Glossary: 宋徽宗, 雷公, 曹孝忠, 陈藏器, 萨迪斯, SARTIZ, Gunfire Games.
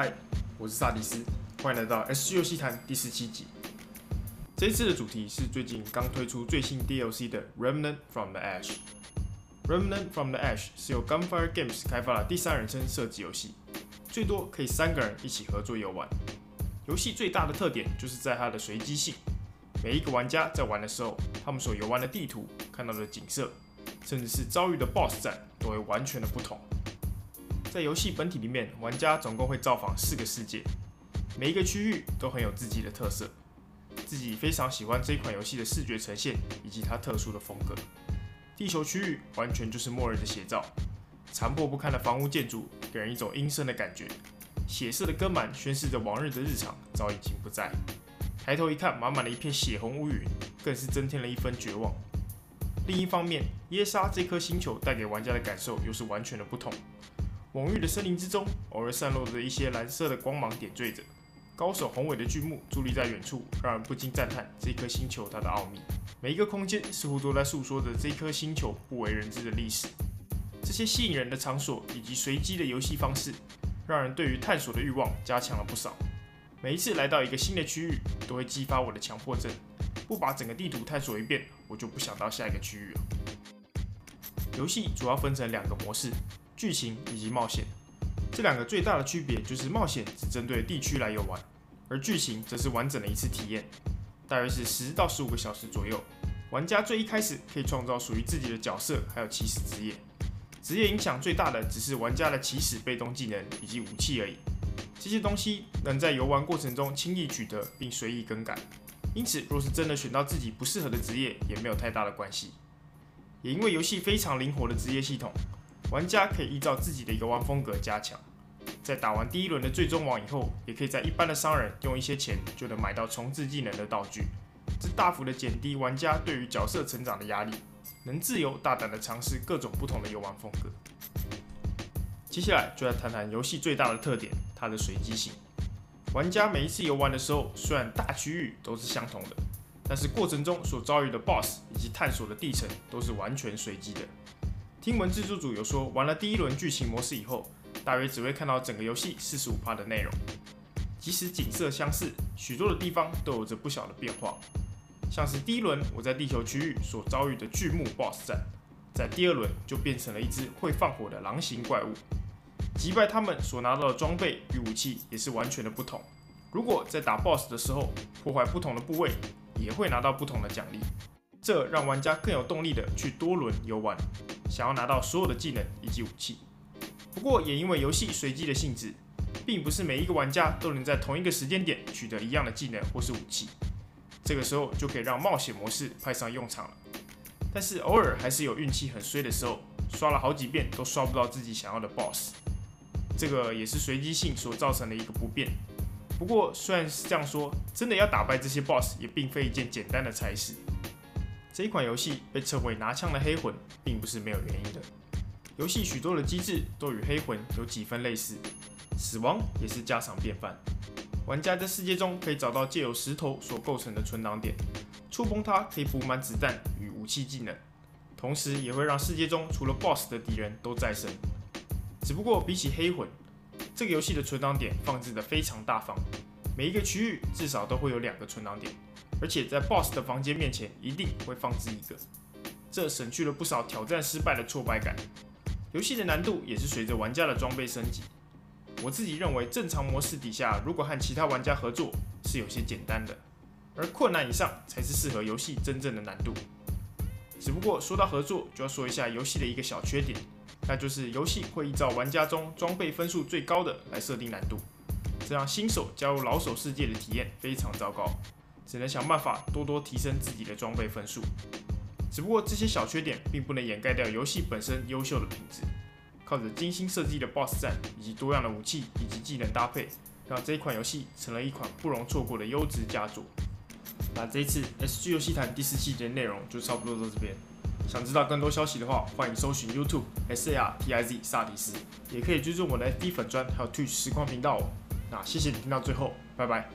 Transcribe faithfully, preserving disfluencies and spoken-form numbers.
嗨，我是萨迪斯，欢迎来到 S G 游戏谈第十七集。这一次的主题是最近刚推出最新 D L C 的 Remnant from the Ash。Remnant from the Ash 是由 Gunfire Games 开发的第三人称射击游戏，最多可以三个人一起合作游玩。游戏最大的特点就是在它的随机性，每一个玩家在玩的时候，他们所游玩的地图、看到的景色，甚至是遭遇的 BOSS 战，都会完全的不同。在游戏本体里面，玩家总共会造访四个世界，每一个区域都很有自己的特色。自己非常喜欢这款游戏的视觉呈现以及它特殊的风格。地球区域完全就是末日的写照，残破不堪的房屋建筑给人一种阴森的感觉，血色的割满宣示着往日的日常早已经不在。抬头一看，满满的一片血红乌云，更是增添了一分绝望。另一方面，耶沙这颗星球带给玩家的感受又是完全的不同。蓊郁的森林之中，偶尔散落着一些蓝色的光芒点缀着，高耸宏伟的巨木矗立在远处，让人不禁赞叹这颗星球它的奥秘。每一个空间似乎都在诉说着这颗星球不为人知的历史。这些吸引人的场所以及随机的游戏方式，让人对于探索的欲望加强了不少。每一次来到一个新的区域，都会激发我的强迫症，不把整个地图探索一遍，我就不想到下一个区域了。游戏主要分成两个模式。剧情以及冒险，这两个最大的区别就是冒险只针对地区来游玩，而剧情则是完整的一次体验，大约是十到十五个小时左右。玩家最一开始可以创造属于自己的角色，还有起始职业。职业影响最大的只是玩家的起始被动技能以及武器而已，这些东西能在游玩过程中轻易取得并随意更改，因此若是真的选到自己不适合的职业，也没有太大的关系。也因为游戏非常灵活的职业系统。玩家可以依照自己的游玩风格加强，在打完第一轮的最终网以后，也可以在一般的商人用一些钱就能买到重置技能的道具，这大幅的减低玩家对于角色成长的压力，能自由大胆的尝试各种不同的游玩风格。接下来就来谈谈游戏最大的特点，它的随机性。玩家每一次游玩的时候，虽然大区域都是相同的，但是过程中所遭遇的 BOSS 以及探索的地层都是完全随机的。听闻制作组有说，玩了第一轮剧情模式以后，大约只会看到整个游戏 百分之四十五 的内容。即使景色相似，许多的地方都有着不小的变化。像是第一轮我在地球区域所遭遇的巨木 BOSS 战，在第二轮就变成了一只会放火的狼形怪物。击败他们所拿到的装备与武器也是完全的不同。如果在打 BOSS 的时候破坏不同的部位，也会拿到不同的奖励。这让玩家更有动力的去多轮游玩，想要拿到所有的技能以及武器。不过也因为游戏随机的性质，并不是每一个玩家都能在同一个时间点取得一样的技能或是武器，这个时候就可以让冒险模式派上用场了。但是偶尔还是有运气很衰的时候，刷了好几遍都刷不到自己想要的 BOSS， 这个也是随机性所造成的一个不便。不过虽然是这样说，真的要打败这些 BOSS 也并非一件简单的差事。这一款游戏被称为拿枪的黑魂，并不是没有原因的。游戏许多的机制都与黑魂有几分类似，死亡也是家常便饭。玩家在世界中可以找到藉由石头所构成的存档点，触碰它可以补满子弹与武器技能，同时也会让世界中除了 BOSS 的敌人都再生。只不过比起黑魂，这个游戏的存档点放置得非常大方，每一个区域至少都会有两个存档点。而且在 BOSS 的房间面前一定会放置一个，这省去了不少挑战失败的挫败感。游戏的难度也是随着玩家的装备升级。我自己认为正常模式底下，如果和其他玩家合作是有些简单的，而困难以上才是适合游戏真正的难度。只不过说到合作，就要说一下游戏的一个小缺点，那就是游戏会依照玩家中装备分数最高的来设定难度，这让新手加入老手世界的体验非常糟糕。只能想办法多多提升自己的装备分数。只不过这些小缺点并不能掩盖掉游戏本身优秀的品质。靠着精心设计的 BOSS 战以及多样的武器以及技能搭配，让这一款游戏成了一款不容错过的优质佳作。那这一次 S G 游戏谈第十七集的内容就差不多到这边。想知道更多消息的话，欢迎搜寻 YouTube SARTIZ 萨迪斯，也可以追踪我的 F B 粉专还有 Twitch 实况频道哦。那谢谢你听到最后，拜拜。